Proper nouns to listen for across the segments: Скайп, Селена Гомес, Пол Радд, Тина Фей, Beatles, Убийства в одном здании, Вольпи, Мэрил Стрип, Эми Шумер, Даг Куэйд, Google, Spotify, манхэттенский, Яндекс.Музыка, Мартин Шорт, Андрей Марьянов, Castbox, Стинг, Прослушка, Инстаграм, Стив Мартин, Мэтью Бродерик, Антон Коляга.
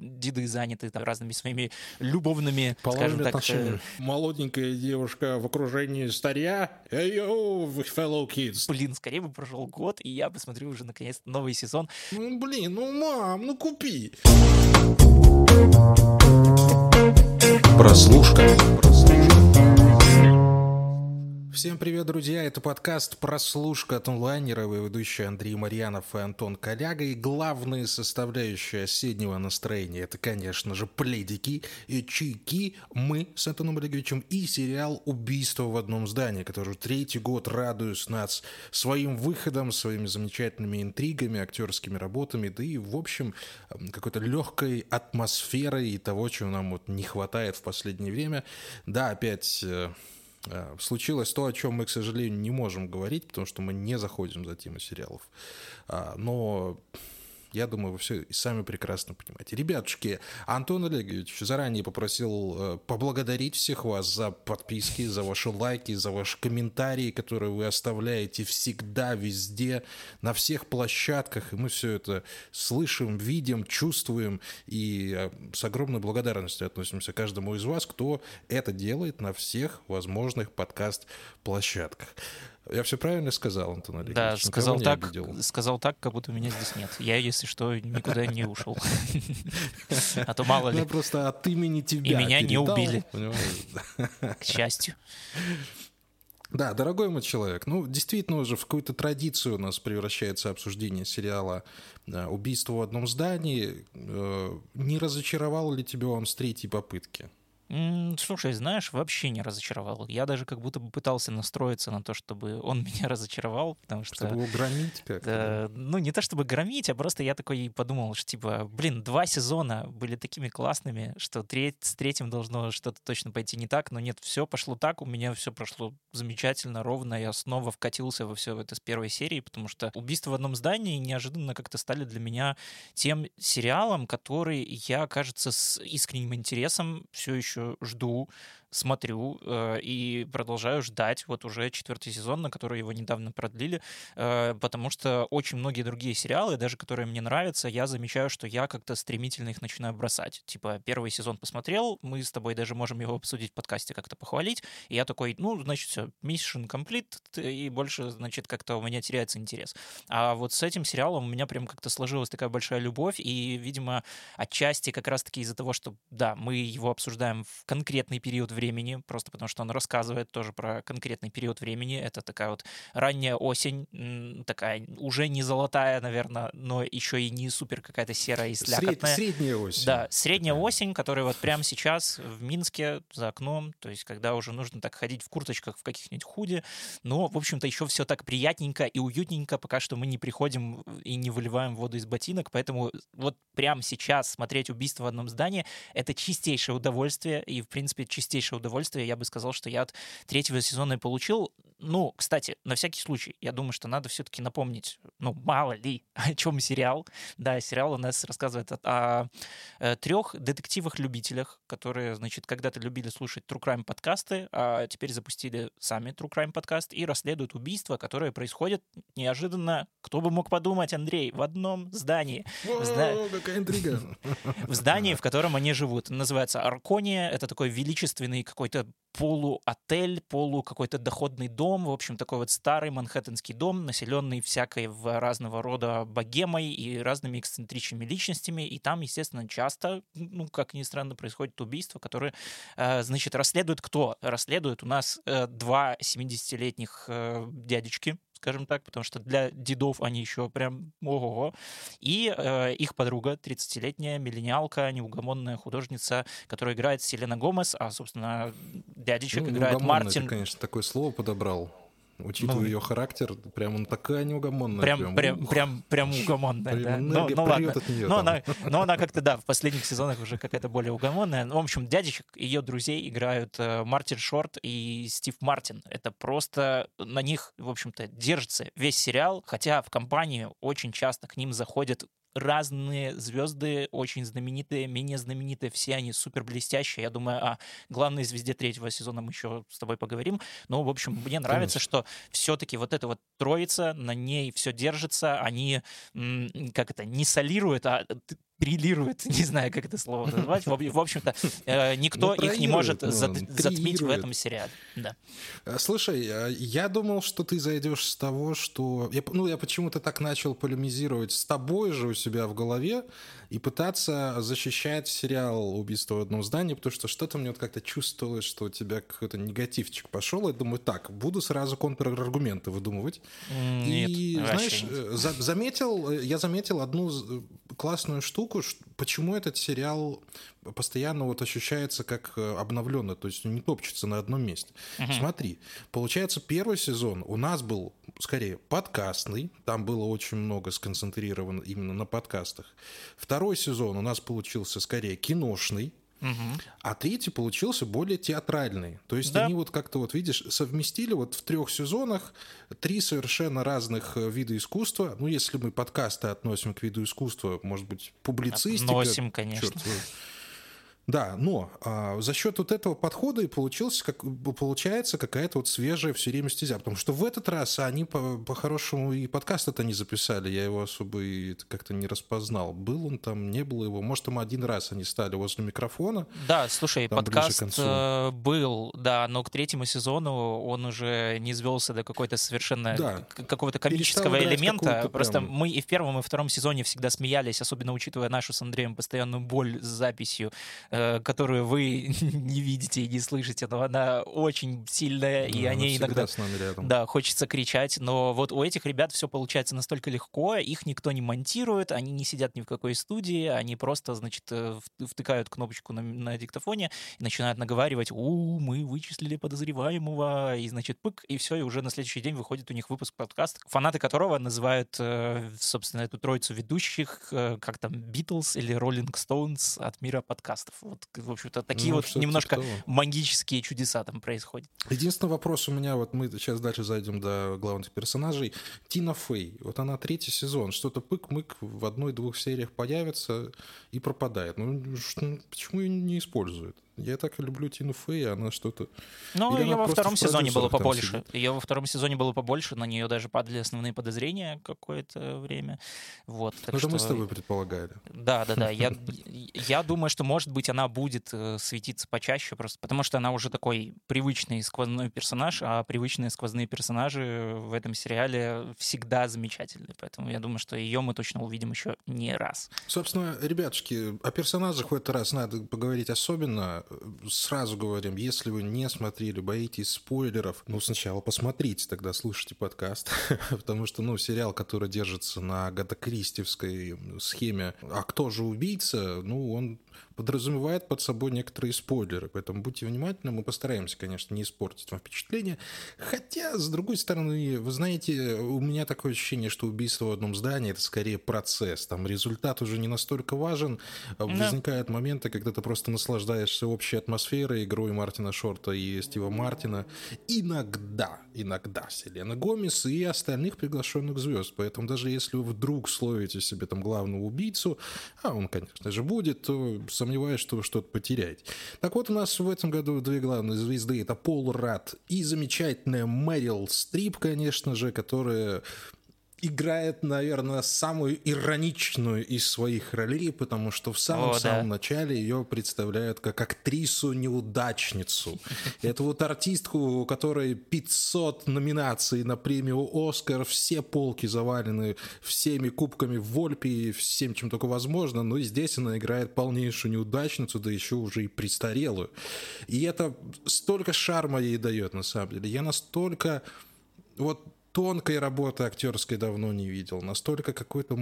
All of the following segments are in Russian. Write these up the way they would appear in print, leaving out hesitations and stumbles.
деды заняты там разными своими любовными, скажем так, молоденькая девушка в окружении старья. Hey, yo, fellow kids. Блин, скорее бы прошел год, и я посмотрю уже наконец-то новый сезон. Ну, блин, ну, мам, ну купи. Прослушка. Всем привет, друзья! Это подкаст «Прослушка» от Onliner, его ведущие Андрей Марьянов и Антон Коляга. И главные составляющие осеннего настроения — это, конечно же, пледики и чайки. Мы с Антоном Олеговичем и сериал «Убийства в одном здании», который уже третий год радует нас своим выходом, своими замечательными интригами, актерскими работами, да и, в общем, какой-то легкой атмосферой и того, чего нам вот не хватает в последнее время. Да, опять... случилось то, о чем мы, к сожалению, не можем говорить, потому что мы не заходим за темы сериалов. Но я думаю, вы все и сами прекрасно понимаете. Ребятушки, Антон Олегович заранее попросил поблагодарить всех вас за подписки, за ваши лайки, за ваши комментарии, которые вы оставляете всегда, везде, на всех площадках. И мы все это слышим, видим, чувствуем и с огромной благодарностью относимся к каждому из вас, кто это делает на всех возможных подкаст-площадках. Я все правильно сказал, Антон Олегович? Да, сказал так, как будто меня здесь нет. Я, если что, никуда не ушел. А то мало ли. Я просто от имени тебя передал. И меня не убили. К счастью. Да, дорогой мой человек, ну, действительно уже в какую-то традицию у нас превращается обсуждение сериала «Убийство в одном здании». Не разочаровал ли тебя он с третьей попытки? Слушай, знаешь, вообще не разочаровал. Я даже как будто бы пытался настроиться на то, чтобы он меня разочаровал, потому что... Чтобы его громить как-то? Да, ну, не то чтобы громить, а просто я такой подумал, что типа, блин, 2 сезона были такими классными, что с третьим должно что-то точно пойти не так, но нет, все пошло так, у меня все прошло замечательно, ровно, я снова вкатился во все это с первой серии, потому что «Убийство в одном здании» неожиданно как-то стали для меня тем сериалом, который я, кажется, с искренним интересом все еще жду, смотрю и продолжаю ждать вот уже 4-й сезон, на который его недавно продлили, потому что очень многие другие сериалы, даже которые мне нравятся, я замечаю, что я как-то стремительно их начинаю бросать. Типа 1-й сезон посмотрел, мы с тобой даже можем его обсудить в подкасте, как-то похвалить, и я такой, ну, значит, все, mission complete, и больше, значит, как-то у меня теряется интерес. А вот с этим сериалом у меня прям как-то сложилась такая большая любовь, и, видимо, отчасти как раз-таки из-за того, что, да, мы его обсуждаем в конкретный период времени, просто потому что он рассказывает тоже про конкретный период времени. Это такая вот ранняя осень, такая уже не золотая, наверное, но еще и не супер какая-то серая и слякотная. Средняя осень. Да, средняя осень, которая вот прямо сейчас в Минске за окном, то есть когда уже нужно так ходить в курточках, в каких-нибудь худи, но, в общем-то, еще все так приятненько и уютненько, пока что мы не приходим и не выливаем воду из ботинок, поэтому вот прямо сейчас смотреть «Убийство в одном здании» — это чистейшее удовольствие, и, в принципе, чистейшее удовольствие, я бы сказал, что я от 3-го сезона и получил. Ну, кстати, на всякий случай, я думаю, что надо все-таки напомнить, ну, мало ли, о чем сериал. Да, сериал у нас рассказывает о 3 детективах-любителях, которые, значит, когда-то любили слушать True Crime подкасты, а теперь запустили сами True Crime подкаст и расследуют убийства, которые происходят неожиданно, кто бы мог подумать, Андрей, в одном здании. О, какая интрига! В здании, в котором они живут. Называется Аркония, это такой величественный какой-то полуотель, полукакой-то доходный дом, в общем, такой вот старый манхэттенский дом, населенный всякой разного рода богемой и разными эксцентричными личностями, и там, естественно, часто, ну, как ни странно, происходят убийства, которые, значит, расследует кто? Расследует у нас 2 70-летних дядечки, скажем так, потому что для дедов они еще прям ого-го. И их подруга, 30-летняя миллениалка, неугомонная художница, которая играет Селена Гомес, а, собственно, дядечек играет Мартин. Ты, конечно, такое слово подобрал. Учитывая ее характер, прям она такая неугомонная. Прям угомонная, да. Ну ладно. Но она как-то, да, в последних сезонах уже какая-то более угомонная. В общем, дядечек, ее друзей играют Мартин Шорт и Стив Мартин. Это просто на них, в общем-то, держится весь сериал, хотя в компании очень часто к ним заходят разные звезды, очень знаменитые, менее знаменитые, все они супер блестящие. Я думаю, о главной звезде 3-го сезона мы еще с тобой поговорим. Но, в общем, мне нравится, что все-таки вот эта вот троица, на ней все держится, они, как это, не солируют, а бриллирует, не знаю, как это слово назвать. В общем-то, никто их не может затмить в этом сериале. Да. Слушай, я думал, что ты зайдешь с того, что... Я почему-то так начал полемизировать с тобой же у себя в голове и пытаться защищать сериал «Убийство в одном здании», потому что что-то мне вот как-то чувствовалось, что у тебя какой-то негативчик пошел. Я думаю, так, буду сразу контраргументы выдумывать. Нет, и, знаешь, я заметил одну классную штуку, почему этот сериал постоянно вот ощущается как обновленный, то есть не топчется на одном месте. Uh-huh. Смотри, получается, первый сезон у нас был, скорее, подкастный, там было очень много сконцентрировано именно на подкастах. Второй сезон у нас получился, скорее, киношный. Угу. А третий получился более театральный. То есть да. Они вот как-то, вот видишь, совместили вот в 3 сезонах 3 совершенно разных вида искусства. Ну, если мы подкасты относим к виду искусства, может быть, публицистика. Относим, конечно. Черт, да, но за счет вот этого подхода и получается какая-то вот свежая все время стезя. Потому что в этот раз они по-хорошему и подкаст-то не записали. Я его особо и как-то не распознал. Был он там, не было его. Может, там один раз они стали возле микрофона. Да, слушай, подкаст был, да, но к 3 сезону он уже не извелся до какой-то совершенно какого-то комического элемента. Просто мы и в 1, и в 2 сезоне всегда смеялись, особенно учитывая нашу с Андреем постоянную боль с записью, которую вы не видите и не слышите, но она очень сильная, и о ней иногда хочется кричать. Но вот у этих ребят все получается настолько легко, их никто не монтирует, они не сидят ни в какой студии, они просто, значит, втыкают кнопочку на диктофоне и начинают наговаривать: мы вычислили подозреваемого, и, значит, пык, и все, и уже на следующий день выходит у них выпуск подкаста, фанаты которого называют, собственно, эту троицу ведущих, как там, Beatles или Rolling Stones от мира подкаста. Вот, в общем-то, такие вот немножко магические чудеса там происходят. Единственный вопрос у меня, вот мы сейчас дальше зайдем до главных персонажей. Тина Фей, вот она 3 сезон, что-то пык-мык в 1-2 сериях появится и пропадает. Почему ее не используют? Я так люблю Тину Фей, она что-то... Ну, ее во 2 сезоне было побольше. Ее во 2 сезоне было побольше, на нее даже падали основные подозрения какое-то время. Вот, так что... мы с тобой предполагали. Да. Я думаю, что, может быть, она будет светиться почаще просто, потому что она уже такой привычный сквозной персонаж, а привычные сквозные персонажи в этом сериале всегда замечательны. Поэтому я думаю, что ее мы точно увидим еще не раз. Собственно, ребятушки, о персонажах в этот раз надо поговорить особенно. Сразу говорим, если вы не смотрели, боитесь спойлеров, сначала посмотрите, тогда слушайте подкаст, потому что, сериал, который держится на гадокристевской схеме «А кто же убийца?», он подразумевает под собой некоторые спойлеры, поэтому будьте внимательны, мы постараемся, конечно, не испортить вам впечатление, хотя, с другой стороны, вы знаете, у меня такое ощущение, что «Убийство в одном здании» — это скорее процесс, там результат уже не настолько важен, возникают моменты, когда ты просто наслаждаешься общей атмосферой, игрой Мартина Шорта и Стива Мартина, иногда Селена Гомес и остальных приглашенных звезд, поэтому даже если вы вдруг словите себе там главного убийцу, а он, конечно же, будет, то сомневаюсь, что вы что-то потеряете. Так вот, у нас в этом году 2 главные звезды. Это Пол Радд и замечательная Мэрил Стрип, конечно же, которая играет, наверное, самую ироничную из своих ролей, потому что в самом-самом начале ее представляют как актрису-неудачницу. Это вот артистку, у которой 500 номинаций на премию «Оскар», все полки завалены всеми кубками Вольпи, всем, чем только возможно, но здесь она играет полнейшую неудачницу, да еще уже и престарелую. И это столько шарма ей дает, на самом деле. Я настолько... тонкой работы актерской давно не видел. Настолько какой-то...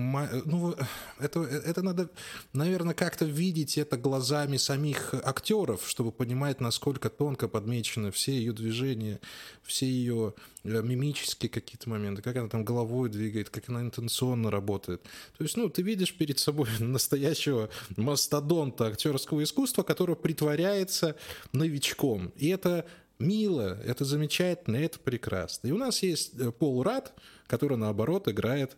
это надо, наверное, как-то видеть это глазами самих актеров, чтобы понимать, насколько тонко подмечены все ее движения, все ее мимические какие-то моменты, как она там головой двигает, как она интенсионно работает. То есть, ты видишь перед собой настоящего мастодонта актерского искусства, который притворяется новичком. И это... мило, это замечательно, это прекрасно. И у нас есть Пол Радд, который, наоборот, играет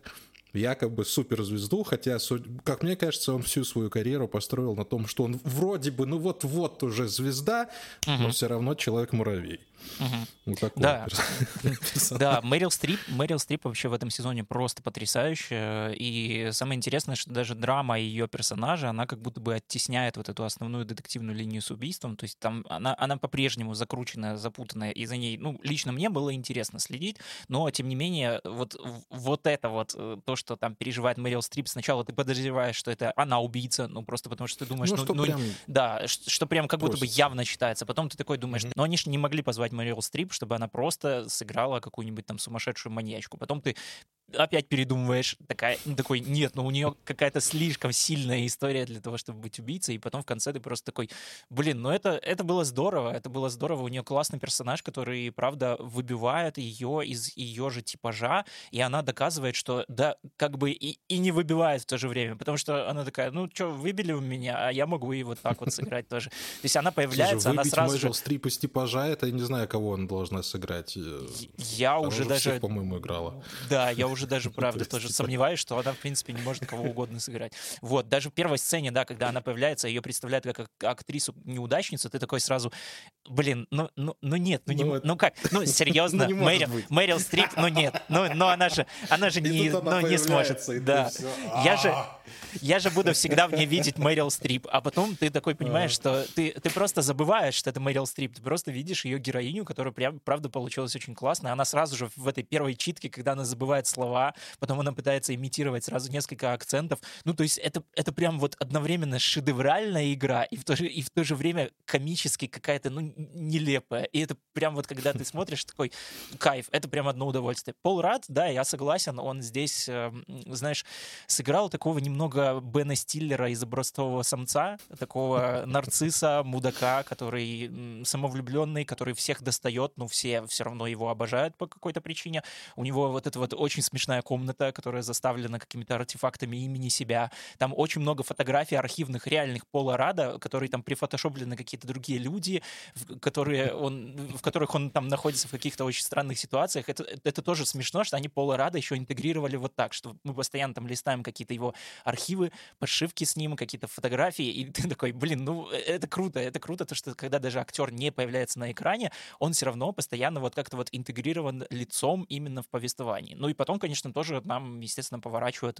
якобы суперзвезду, хотя, как мне кажется, он всю свою карьеру построил на том, что он вроде бы, ну вот-вот уже звезда, но все равно человек-муравей. Вот такой персонаж. Да, Мэрил Стрип вообще в этом сезоне просто потрясающая, и самое интересное, что даже драма ее персонажа, она как будто бы оттесняет вот эту основную детективную линию с убийством, то есть там она по-прежнему закрученная, запутанная, и за ней, ну, лично мне было интересно следить, но, тем не менее, вот это то, что там переживает Мэрил Стрип, сначала ты подозреваешь, что это она убийца, ну, просто потому что ты думаешь, что прям как будто бы явно считается, потом ты такой думаешь, но они же не могли позвать Мэрил Стрип, чтобы она просто сыграла какую-нибудь там сумасшедшую маньячку. Потом ты опять передумываешь, такой, нет, ну у нее какая-то слишком сильная история для того, чтобы быть убийцей, и потом в конце ты просто такой, блин, ну это было здорово, у нее классный персонаж, который, правда, выбивает ее из ее же типажа, и она доказывает, что да, как бы и не выбивает в то же время, потому что она такая, ну что, выбили у меня, а я могу и вот так вот сыграть тоже. То есть она появляется, она сразу... Выбить Мэрил Стрип из типажа, это не знаю, кого она должна сыграть. Я уже даже... Всех, по-моему, играла. Да, я уже даже, правда, тоже сомневаюсь, что она, в принципе, не может кого угодно сыграть. Вот, даже в первой сцене, да, когда она появляется, ее представляют как актрису-неудачницу, ты такой сразу, блин, серьезно, Мэрил Стрип, она не сможет. Да. Я же буду всегда в ней видеть Мэрил Стрип, а потом ты такой понимаешь, что ты просто забываешь, что это Мэрил Стрип, ты просто видишь ее героиню, которая прям, правда, получилась очень классно. Она сразу же в этой первой читке, когда она забывает слова, потом она пытается имитировать сразу несколько акцентов. Ну, то есть это прям вот одновременно шедевральная игра и в то же время комически какая-то, ну, нелепая. И это прям вот, когда ты смотришь, такой кайф. Это прям одно удовольствие. Пол Радд, да, я согласен, он здесь, знаешь, сыграл такого немного Бена Стиллера из «Образцового самца», такого нарцисса, мудака, который самовлюбленный, который всех достает, но все все равно его обожают по какой-то причине. У него вот эта вот очень смешная комната, которая заставлена какими-то артефактами имени себя. Там очень много фотографий архивных, реальных Пола Радда, которые там прифотошоплены какие-то другие люди, в которых он там находится в каких-то очень странных ситуациях. Это тоже смешно, что они Пола Радда еще интегрировали вот так, что мы постоянно там листаем какие-то его архивы, подшивки с ним, какие-то фотографии, и ты такой, блин, ну это круто, то, что когда даже актер не появляется на экране, он все равно постоянно вот как-то вот интегрирован лицом именно в повествовании. Ну и потом, конечно, тоже нам, естественно, поворачивают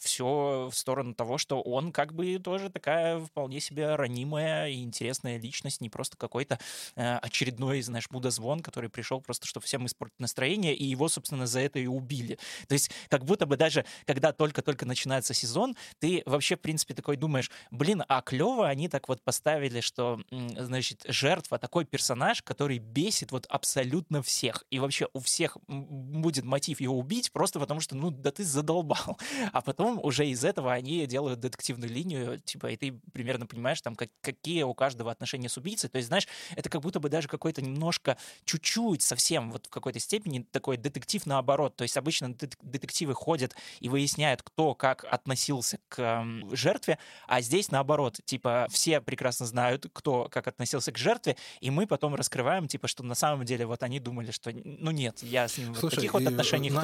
все в сторону того, что он как бы тоже такая вполне себе ранимая и интересная личность, не просто какой-то очередной, знаешь, мудозвон, который пришел просто, чтобы всем испортить настроение, и его, собственно, за это и убили. То есть как будто бы даже, когда только-только начинается сезон, ты вообще, в принципе, такой думаешь, блин, а клево они так вот поставили, что, значит, жертва, такой персонаж, который бесит вот абсолютно всех. И вообще у всех будет мотив его убить просто потому, что, ну, да ты задолбал. А потом уже из этого они делают детективную линию, типа, и ты примерно понимаешь, там, какие у каждого отношения с убийцей. То есть, знаешь, это как будто бы даже какой-то немножко, чуть-чуть, совсем вот в какой-то степени такой детектив наоборот. То есть обычно детективы ходят и выясняют, кто как относился к жертве, а здесь наоборот. Типа, все прекрасно знают, кто как относился к жертве, и мы потом раскрываем, типа, что на самом деле вот они думали, что, ну нет, я с ним в таких вот отношениях...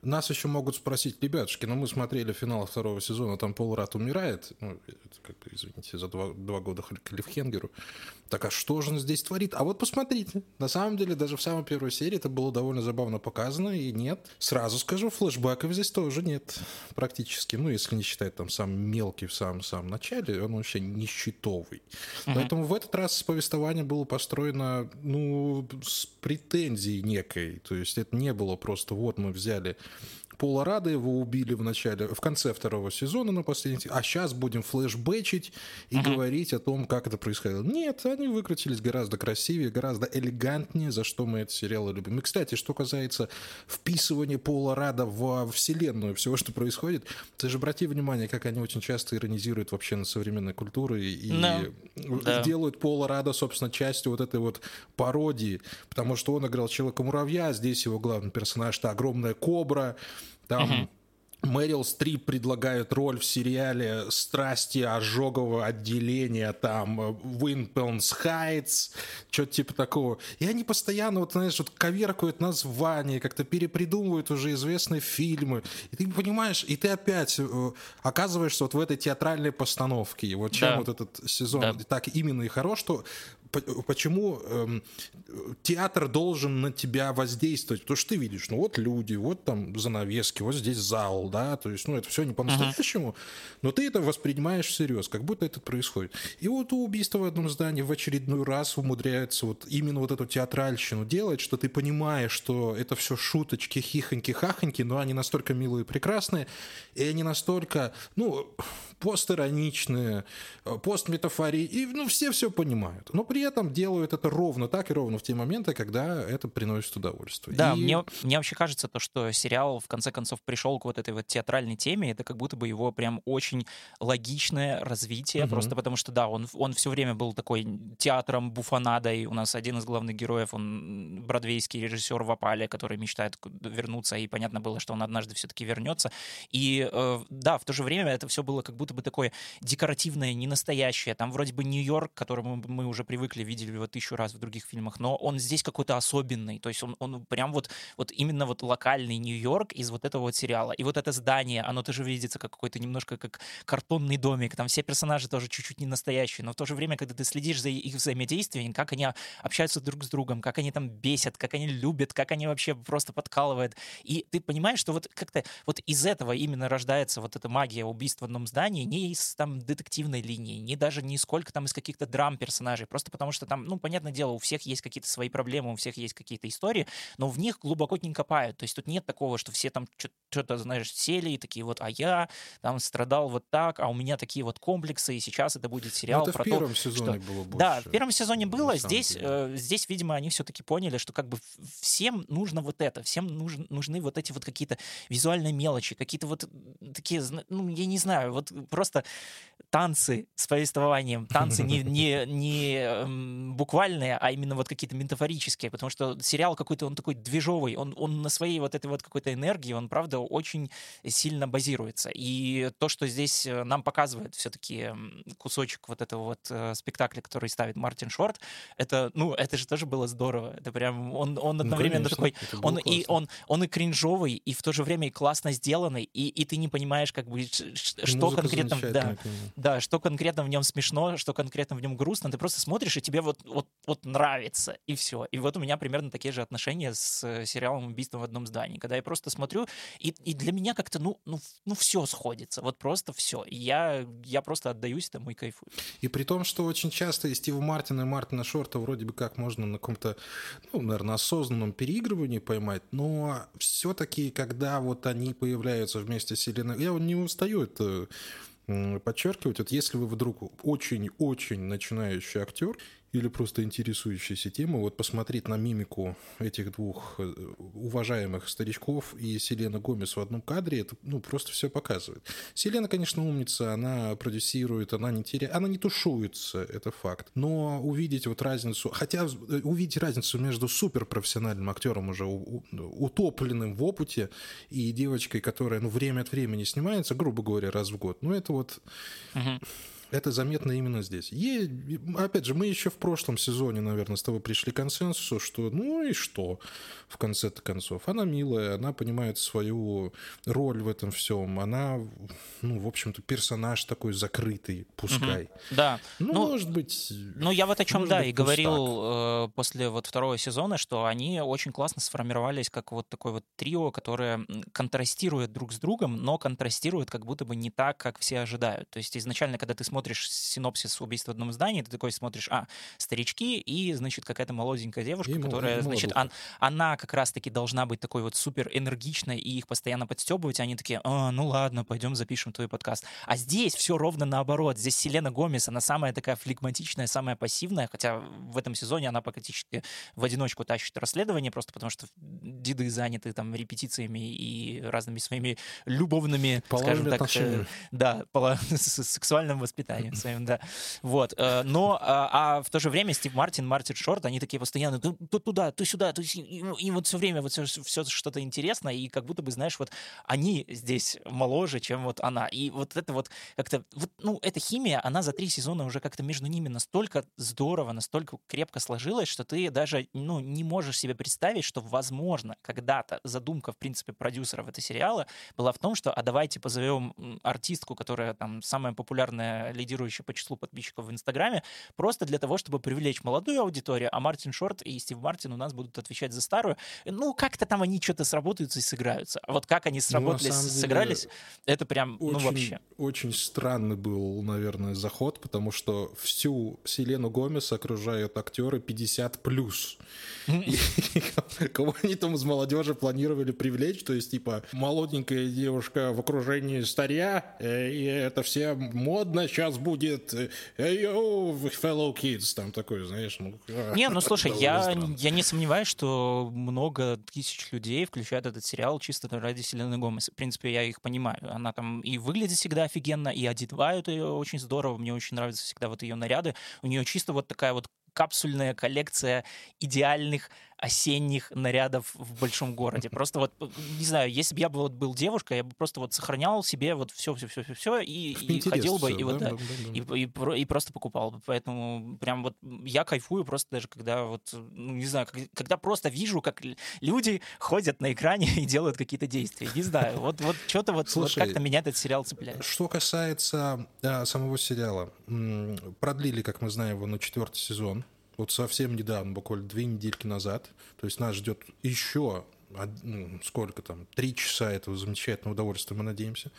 Нас еще могут спросить, ребятушки, ну мы смотрели финал второго сезона, там Пол Радд умирает, ну, это как-то, извините, за два года клиффхенгеру. Так а что же он здесь творит? А вот посмотрите. На самом деле, даже в самой первой серии это было довольно забавно показано, и нет. Сразу скажу, флешбэков здесь тоже нет практически. Ну, если не считать там самый мелкий в самом начале, он вообще не щитовый. Поэтому в этот раз повествование было построено, ну, с претензией некой. То есть это не было просто вот мы взяли... Пола Радда, его убили в конце второго сезона на последний, а сейчас будем флешбэчить и говорить о том, как это происходило. Нет, они выкрутились гораздо красивее, гораздо элегантнее, за что мы этот сериал любим. И, кстати, что касается вписывания Пола Радда во вселенную всего, что происходит, ты же обрати внимание, как они очень часто иронизируют вообще на современной культуре и делают Пола Радда, собственно, частью вот этой вот пародии, потому что он играл Человека-муравья, здесь его главный персонаж — это огромная кобра, там Мэрил Стрип предлагают роль в сериале «Страсти ожогового отделения», там «Винпелнс Хайтс», что-то типа такого. И они постоянно, вот, знаешь, вот коверкуют названия, как-то перепридумывают уже известные фильмы. И ты понимаешь, и ты опять оказываешься вот в этой театральной постановке. И вот чем вот этот сезон так именно и хорош, что почему театр должен на тебя воздействовать. Потому что ты видишь, ну вот люди, вот там занавески, вот здесь зал. Да, то есть, ну, это все не по-настоящему, но ты это воспринимаешь всерьез, как будто это происходит. И вот «Убийство в одном здании» в очередной раз умудряется вот именно вот эту театральщину делать, что ты понимаешь, что это все шуточки, хихоньки, хахоньки, но они настолько милые и прекрасные, и они настолько, ну, постироничные, постметафории, и, ну, все все понимают, но при этом делают это ровно так и ровно в те моменты, когда это приносит удовольствие. Да, и... мне вообще кажется, то, что сериал, в конце концов, пришел к вот этой вот театральной теме, это как будто бы его прям очень логичное развитие, просто потому что, да, он все время был такой театром, буфонадой, у нас один из главных героев, он бродвейский режиссер в опале, который мечтает вернуться, и понятно было, что он однажды все-таки вернется, и да, в то же время это все было как будто бы такое декоративное, ненастоящее, там вроде бы Нью-Йорк, к которому мы уже привыкли, видели его 1000 раз в других фильмах, но он здесь какой-то особенный, то есть он прям вот именно вот локальный Нью-Йорк из вот этого вот сериала. И вот это здание, оно тоже видится как какой-то немножко как картонный домик, там все персонажи тоже чуть-чуть не настоящие, но в то же время, когда ты следишь за их взаимодействием, как они общаются друг с другом, как они там бесят, как они любят, как они вообще просто подкалывают, и ты понимаешь, что вот как-то вот из этого именно рождается вот эта магия «Убийства в одном здании», не из там детективной линии, не даже не сколько там из каких-то драм персонажей, просто потому что там, ну, понятное дело, у всех есть какие-то свои проблемы, у всех есть какие-то истории, но в них глубоко не копают, то есть тут нет такого, что все там что-то, знаешь, сели и такие вот, а я там страдал вот так, а у меня такие вот комплексы, и сейчас это будет сериал это про то, что... в первом сезоне было больше. Да, в первом сезоне было, здесь, видимо, они все-таки поняли, что как бы всем нужно вот это, всем нужны вот эти вот какие-то визуальные мелочи, какие-то вот такие, ну, я не знаю, вот просто танцы с повествованием, танцы не буквальные, а именно вот какие-то метафорические, потому что сериал какой-то, он такой движовый, он на своей вот этой вот какой-то энергии, он, правда, очень сильно базируется. И то, что здесь нам показывает все-таки кусочек вот этого вот спектакля, который ставит Мартин Шорт, это, ну, это же тоже было здорово. Это прям, он одновременно, ну, конечно, такой... Он и кринжовый, и в то же время и классно сделанный, и ты не понимаешь, как бы, что конкретно... Да, что конкретно в нем смешно, что конкретно в нем грустно. Ты просто смотришь, и тебе вот нравится, и все. И вот у меня примерно такие же отношения с сериалом «Убийство в одном здании», когда я просто смотрю, и для меня как-то, ну, все сходится, вот просто все. Я просто отдаюсь этому и кайфую. И при том, что очень часто и Стива Мартина, и Мартина Шорта вроде бы как можно на каком-то, ну, наверное, осознанном переигрывании поймать, но все-таки, когда вот они появляются вместе с Селеной, я не устаю это подчеркивать, вот если вы вдруг очень-очень начинающий актер или просто интересующийся темой, вот посмотреть на мимику этих двух уважаемых старичков и Селена Гомес в одном кадре, это, ну, просто все показывает. Селена, конечно, умница, она продюсирует, она не тушуется, это факт. Но увидеть вот разницу, хотя увидеть разницу между суперпрофессиональным актером, уже утопленным в опыте, и девочкой, которая, ну, время от времени снимается, грубо говоря, раз в год, ну, это вот... Это заметно именно здесь. Опять же, мы еще в прошлом сезоне, наверное, с тобой пришли к консенсусу, что ну и что, в конце-то концов. Она милая, она понимает свою роль в этом всем. Она, ну, в общем-то, персонаж такой закрытый, пускай. Да. Ну, может быть... Ну, я вот о чем, да, быть, и говорил после вот второго сезона, что они очень классно сформировались как вот такое вот трио, которое контрастирует друг с другом, но контрастирует как будто бы не так, как все ожидают. То есть изначально, когда ты смотришь синопсис «Убийства в одном здании», ты такой смотришь, старички и, значит, какая-то молоденькая девушка, которая, значит, она как раз-таки должна быть такой вот супер энергичной и их постоянно подстебывать, и они такие, ну ладно, пойдем запишем твой подкаст. А здесь все ровно наоборот. Здесь Селена Гомес, она самая такая флегматичная, самая пассивная, хотя в этом сезоне она практически в одиночку тащит расследование, просто потому что деды заняты там репетициями и разными своими любовными, скажем так, сексуальным воспитанием, свиданием своим, да. Вот. Но, а в то же время Стив Мартин, Мартин Шорт, они такие постоянно то туда, то сюда, то и вот все время вот все что-то интересно, и как будто бы, знаешь, вот они здесь моложе, чем вот она. И вот это вот как-то, вот, ну, эта химия, она за 3 сезона уже как-то между ними настолько здорово, настолько крепко сложилась, что ты даже, ну, не можешь себе представить, что, возможно, когда-то задумка, в принципе, продюсеров этого сериала была в том, что, а давайте позовем артистку, которая там самая популярная, лидирующая по числу подписчиков в Инстаграме, просто для того, чтобы привлечь молодую аудиторию, а Мартин Шорт и Стив Мартин у нас будут отвечать за старую. Ну, как-то там они что-то сработаются и сыграются. А вот как они сработались, ну, сыгрались, это прям, очень, ну, вообще. Очень странный был, наверное, заход, потому что всю Селену Гомес окружают актеры 50+. Кого они там из молодежи планировали привлечь, то есть, типа, молоденькая девушка в окружении старья, и это все модно, сейчас будет «Hey, yo, fellow kids», там такой, знаешь, ну... Не, ну, слушай, я не сомневаюсь, что много тысяч людей включают этот сериал чисто ради Селены Гомес. В принципе, я их понимаю. Она там и выглядит всегда офигенно, и одевают ее очень здорово, мне очень нравятся всегда вот ее наряды. У нее чисто вот такая вот капсульная коллекция идеальных осенних нарядов в большом городе. Просто вот, не знаю, если бы я был девушкой, я бы просто вот сохранял себе вот все и ходил бы, и просто покупал бы. Поэтому прям вот я кайфую просто даже, когда вот, ну, не знаю, когда просто вижу, как люди ходят на экране и делают какие-то действия. Не знаю, вот что-то вот, слушай, вот как-то меня этот сериал цепляет. Что касается самого сериала, продлили, как мы знаем, его на 4-й сезон. Вот совсем недавно, буквально 2 недельки назад. То есть нас ждет еще, сколько там, 3 часа этого замечательного удовольствия, мы надеемся.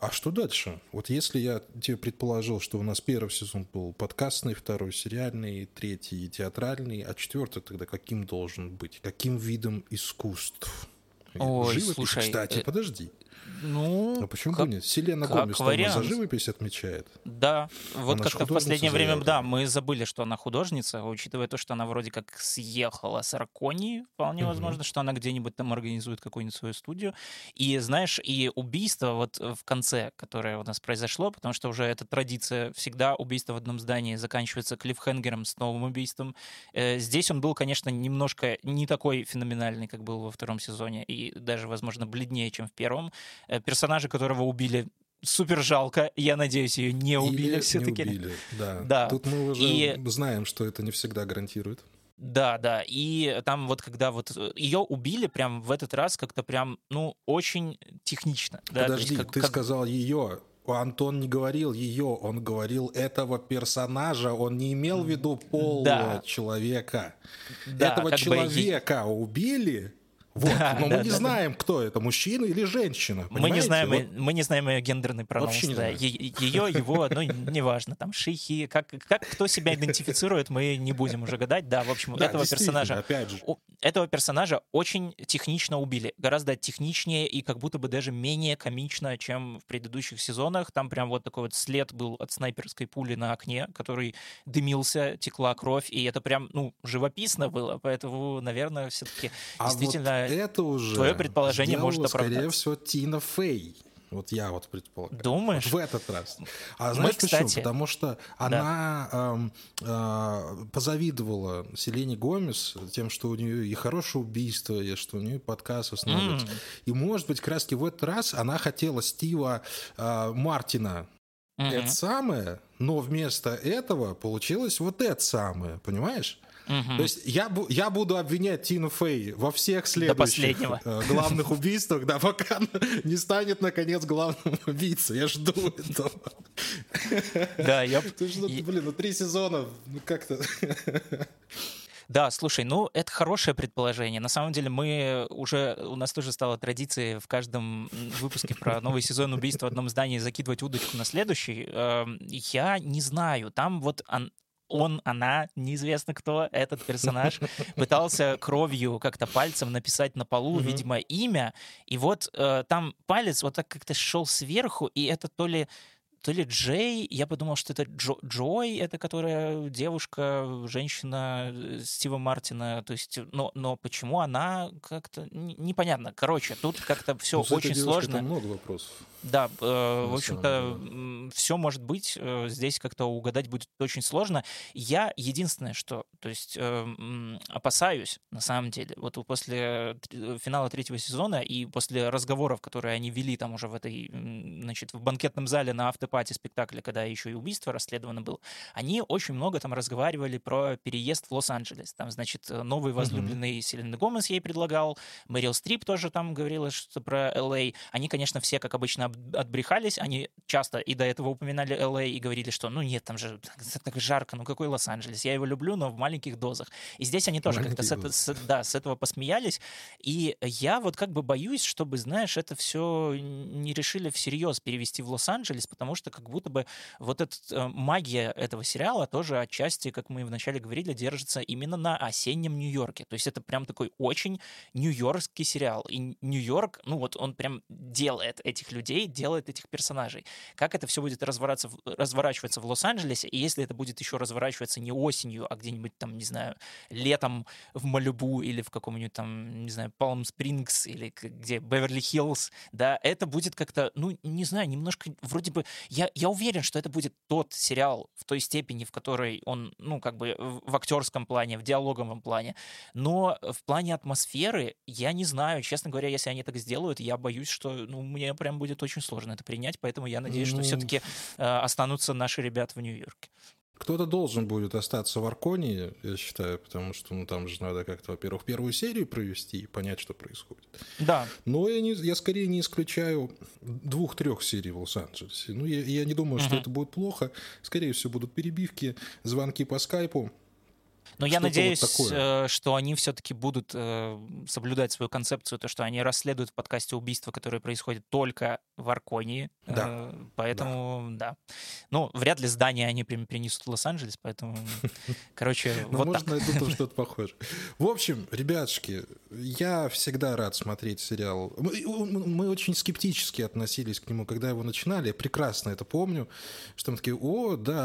А что дальше? Вот если я тебе предположил, что у нас 1-й сезон был подкастный, 2-й сериальный, 3-й театральный, а 4-й тогда каким должен быть? Каким видом искусств? Ой, живопись, слушай, кстати, подожди. Ну, а почему бы нет? Селена Гомес за живопись отмечает. Да, вот она как-то в последнее время, да, мы забыли, что она художница, учитывая то, что она вроде как съехала с Арконии, вполне возможно, что она где-нибудь там организует какую-нибудь свою студию. И, знаешь, и убийство вот в конце, которое у нас произошло, потому что уже эта традиция всегда, убийство в одном здании заканчивается клиффхенгером с новым убийством. Здесь он был, конечно, немножко не такой феноменальный, как был во 2-м сезоне, и даже, возможно, бледнее, чем в 1-м. Персонажа, которого убили, супер жалко. Я надеюсь, ее не убили все-таки. Или не убили, да. Тут мы уже знаем, что это не всегда гарантирует. Да. И там вот когда вот ее убили прям в этот раз как-то прям, ну, очень технично. Подожди, да, ты сказал ее... Антон не говорил ее, он говорил этого персонажа, он не имел в виду человека. Да, этого человека убили... Вот. Да, но мы не знаем, кто это, мужчина или женщина. Мы не знаем ее гендерный пронос. Да. Ее, его, ну, неважно, там, шихи, как кто себя идентифицирует, мы не будем уже гадать. Да, в общем, да, этого персонажа очень технично убили. Гораздо техничнее и как будто бы даже менее комично, чем в предыдущих сезонах. Там прям вот такой вот след был от снайперской пули на окне, который дымился, текла кровь, и это прям, ну, живописно было. Поэтому, наверное, все-таки действительно... Это уже твое предположение может оправдаться. Скорее всего, Тина Фей. Вот я вот предполагаю. Думаешь? Вот в этот раз. А знаешь почему? Потому что она позавидовала Селене Гомес тем, что у нее и хорошее убийство, и что у нее подкаст становится. И, может быть, как раз в этот раз она хотела Стива Мартина. Это самое, но вместо этого получилось вот это самое. Понимаешь? То есть я буду обвинять Тину Фей во всех следующих главных убийствах, да, пока не станет, наконец, главным убийцей. Я жду этого. Да, я... Блин, 3 сезона, ну как-то... Да, слушай, ну это хорошее предположение. На самом деле у нас тоже стало традицией в каждом выпуске про новый сезон убийства в одном здании закидывать удочку на следующий. Я не знаю, там вот... она, неизвестно кто, этот персонаж, пытался кровью как-то пальцем написать на полу, видимо, имя. И вот там палец вот так как-то шел сверху, и это то ли то ли Джей, я подумал, что это Джой, это которая девушка, женщина Стива Мартина, то есть, но почему она как-то непонятно. Короче, тут как-то все очень сложно. Там много вопросов. Да, в общем-то, все может быть. Здесь как-то угадать будет очень сложно. Я единственное, что, то есть, опасаюсь, на самом деле, вот после финала третьего сезона и после разговоров, которые они вели там уже в этой, значит, в банкетном зале на автопати спектакля, когда еще и убийство расследовано было, они очень много там разговаривали про переезд в Лос-Анджелес. Там, значит, новый возлюбленный Селены Гомес ей предлагал, Мэрил Стрип тоже там говорила что-то про Л.А. Они, конечно, все, как обычно, отбрехались, они часто и до этого упоминали Л.А. и говорили, что, ну нет, там же так жарко, ну какой Лос-Анджелес, я его люблю, но в маленьких дозах. И здесь они тоже маленькие как-то с этого посмеялись, и я вот как бы боюсь, чтобы, знаешь, это все не решили всерьез перевести в Лос-Анджелес, потому что как будто бы вот эта магия этого сериала тоже отчасти, как мы вначале говорили, держится именно на осеннем Нью-Йорке. То есть это прям такой очень нью-йоркский сериал. И Нью-Йорк, ну вот он прям делает этих людей, делает этих персонажей. Как это все будет разворачиваться в Лос-Анджелесе, и если это будет еще разворачиваться не осенью, а где-нибудь там, не знаю, летом в Малибу или в каком-нибудь там, не знаю, Палм-Спрингс или где Беверли-Хиллз, да, это будет как-то, ну, не знаю, немножко вроде бы... Я уверен, что это будет тот сериал в той степени, в которой он, ну, как бы в актерском плане, в диалоговом плане, но в плане атмосферы я не знаю, честно говоря, если они так сделают, я боюсь, что мне прям будет очень сложно это принять, поэтому я надеюсь, что все-таки останутся наши ребята в Нью-Йорке. Кто-то должен будет остаться в Арконии, я считаю, потому что там же надо как-то, во-первых, первую серию провести и понять, что происходит. Да. Но я скорее не исключаю 2-3 серий в Лос-Анджелесе. Я не думаю, что это будет плохо. Скорее всего, будут перебивки, звонки по скайпу. Но я надеюсь, вот что они все-таки будут соблюдать свою концепцию, то, что они расследуют в подкасте убийства, которое происходит только в Арконии. Да. Поэтому, да. Ну, вряд ли здание они принесут в Лос-Анджелес, поэтому, короче, вот так. Можно найду что-то похожее. В общем, ребятушки, я всегда рад смотреть сериал. Мы очень скептически относились к нему, когда его начинали. Я прекрасно это помню, что мы такие,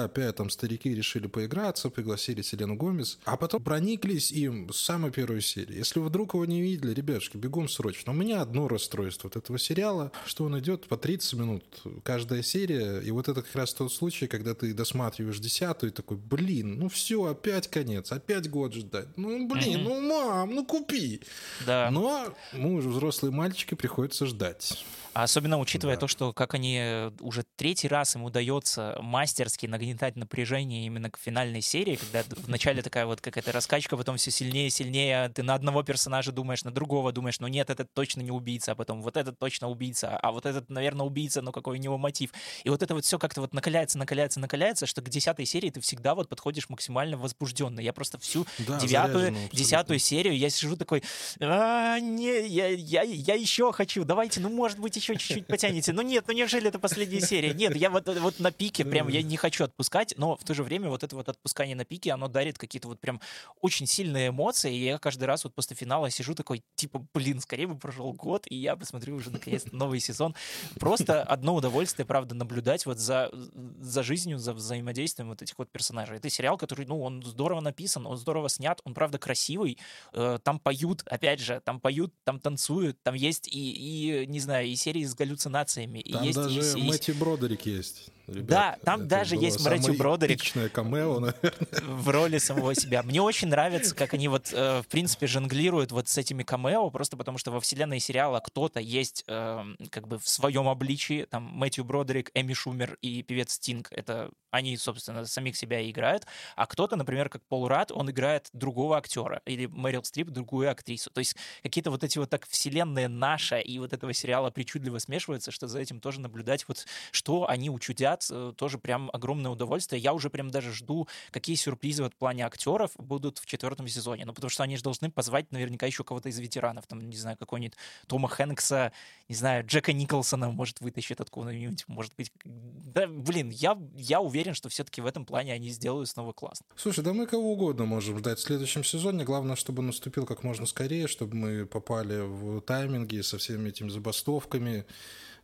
опять там старики решили поиграться, пригласили Селену Гомес. А потом прониклись им с самой первой серии. Если вдруг его не видели, ребятушки, бегом срочно. У меня одно расстройство от этого сериала, что он идет по 30 минут каждая серия. И вот это как раз тот случай, когда ты досматриваешь 10-ю и такой, все, опять конец, опять год ждать. Мам, купи. Да. Но мы уже взрослые мальчики, приходится ждать. Особенно учитывая то, что как они уже третий раз им удается мастерски нагнетать напряжение именно к финальной серии, когда вначале такая вот какая-то раскачка, потом все сильнее и сильнее, ты на одного персонажа думаешь, на другого думаешь, нет, этот точно не убийца, а потом вот этот точно убийца, а вот этот, наверное, убийца, но какой у него мотив. И вот это вот все как-то вот накаляется, что к 10-й серии ты всегда вот подходишь максимально возбужденно. Я просто всю 9-ю, 10-ю серию, я сижу такой, я еще хочу, давайте, может быть, еще чуть-чуть потянете. Неужели это последняя серия? Нет, я вот на пике прям, я не хочу отпускать, но в то же время вот это вот отпускание на пике, оно дарит какие-то вот прям очень сильные эмоции, и я каждый раз вот после финала сижу такой, скорее бы прошел год, и я посмотрю уже наконец-то новый сезон. Просто одно удовольствие, правда, наблюдать вот за жизнью, за взаимодействием вот этих вот персонажей. Это сериал, который, он здорово написан, он здорово снят, он, правда, красивый, там поют, опять же, там танцуют, там есть и не знаю, и серии с галлюцинациями. Там есть, даже Мэтью Бродерик есть. Ребят, да, там даже есть Мэтью Бродерик. Самое эпичное камео, наверное. В роли самого себя. Мне очень нравится, как они вот, в принципе, жонглируют вот с этими камео, просто потому что во вселенной сериала кто-то есть как бы в своем обличии. Там Мэтью Бродерик, Эми Шумер и певец Стинг. Это они, собственно, самих себя и играют. А кто-то, например, как Пол Радд, он играет другого актера. Или Мэрил Стрип, другую актрису. То есть какие-то вот эти вот так вселенные наша и вот этого сериала причудливо смешиваются, что за этим тоже наблюдать, вот что они учудят, тоже прям огромное удовольствие. Я уже прям даже жду, какие сюрпризы в плане актеров будут в 4-м сезоне. Потому что они же должны позвать наверняка еще кого-то из ветеранов. Там, не знаю, какого-нибудь Тома Хэнкса, не знаю, Джека Николсона, может, вытащит откуда-нибудь, может быть. Да, я уверен, что все-таки в этом плане они сделают снова классно. Слушай, да мы кого угодно можем ждать в следующем сезоне. Главное, чтобы наступил как можно скорее, чтобы мы попали в тайминги со всеми этими забастовками,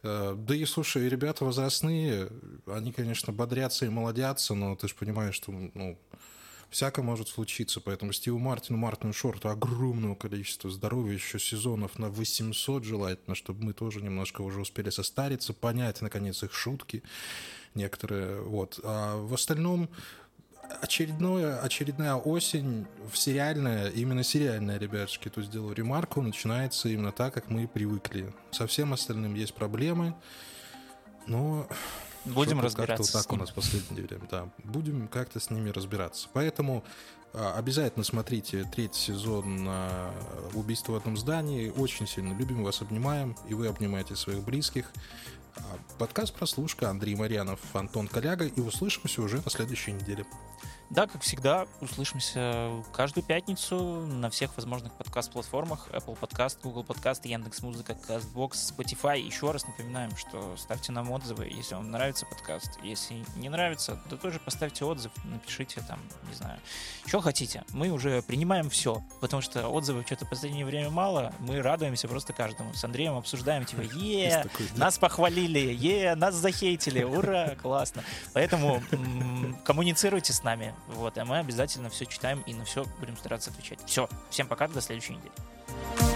Да и, слушай, ребята возрастные, они, конечно, бодрятся и молодятся, но ты же понимаешь, что, ну, всяко может случиться. Поэтому Стиву Мартину, Мартину Шорту огромного количества здоровья, еще сезонов на 800 желательно, чтобы мы тоже немножко уже успели состариться, понять, наконец, их шутки некоторые. Вот. А в остальном... Очередная осень в сериальное, именно сериальное, ребятушки, тут сделаю ремарку, начинается именно так, как мы и привыкли. Со всем остальным есть проблемы, но... Будем разбираться как-то вот так с ними. У нас в последнее время, да. Будем как-то с ними разбираться. Поэтому обязательно смотрите третий сезон «Убийства в одном здании». Очень сильно любим, вас обнимаем, и вы обнимаете своих близких. Подкаст «Прослушка», Андрей Марьянов, Антон Коляга, и услышимся уже на следующей неделе. Да, как всегда, услышимся каждую пятницу на всех возможных подкаст-платформах: Apple Podcast, Google Podcast, Яндекс.Музыка, Castbox, Spotify. Еще раз напоминаем, что ставьте нам отзывы, если вам нравится подкаст. Если не нравится, то тоже поставьте отзыв, напишите там, не знаю, что хотите. Мы уже принимаем все, потому что отзывов что-то в последнее время мало. Мы радуемся просто каждому. С Андреем обсуждаем, типа, нас похвалили, нас захейтили, ура, классно. Поэтому коммуницируйте с нами. Вот, а мы обязательно все читаем и на все будем стараться отвечать. Все, всем пока, до следующей недели.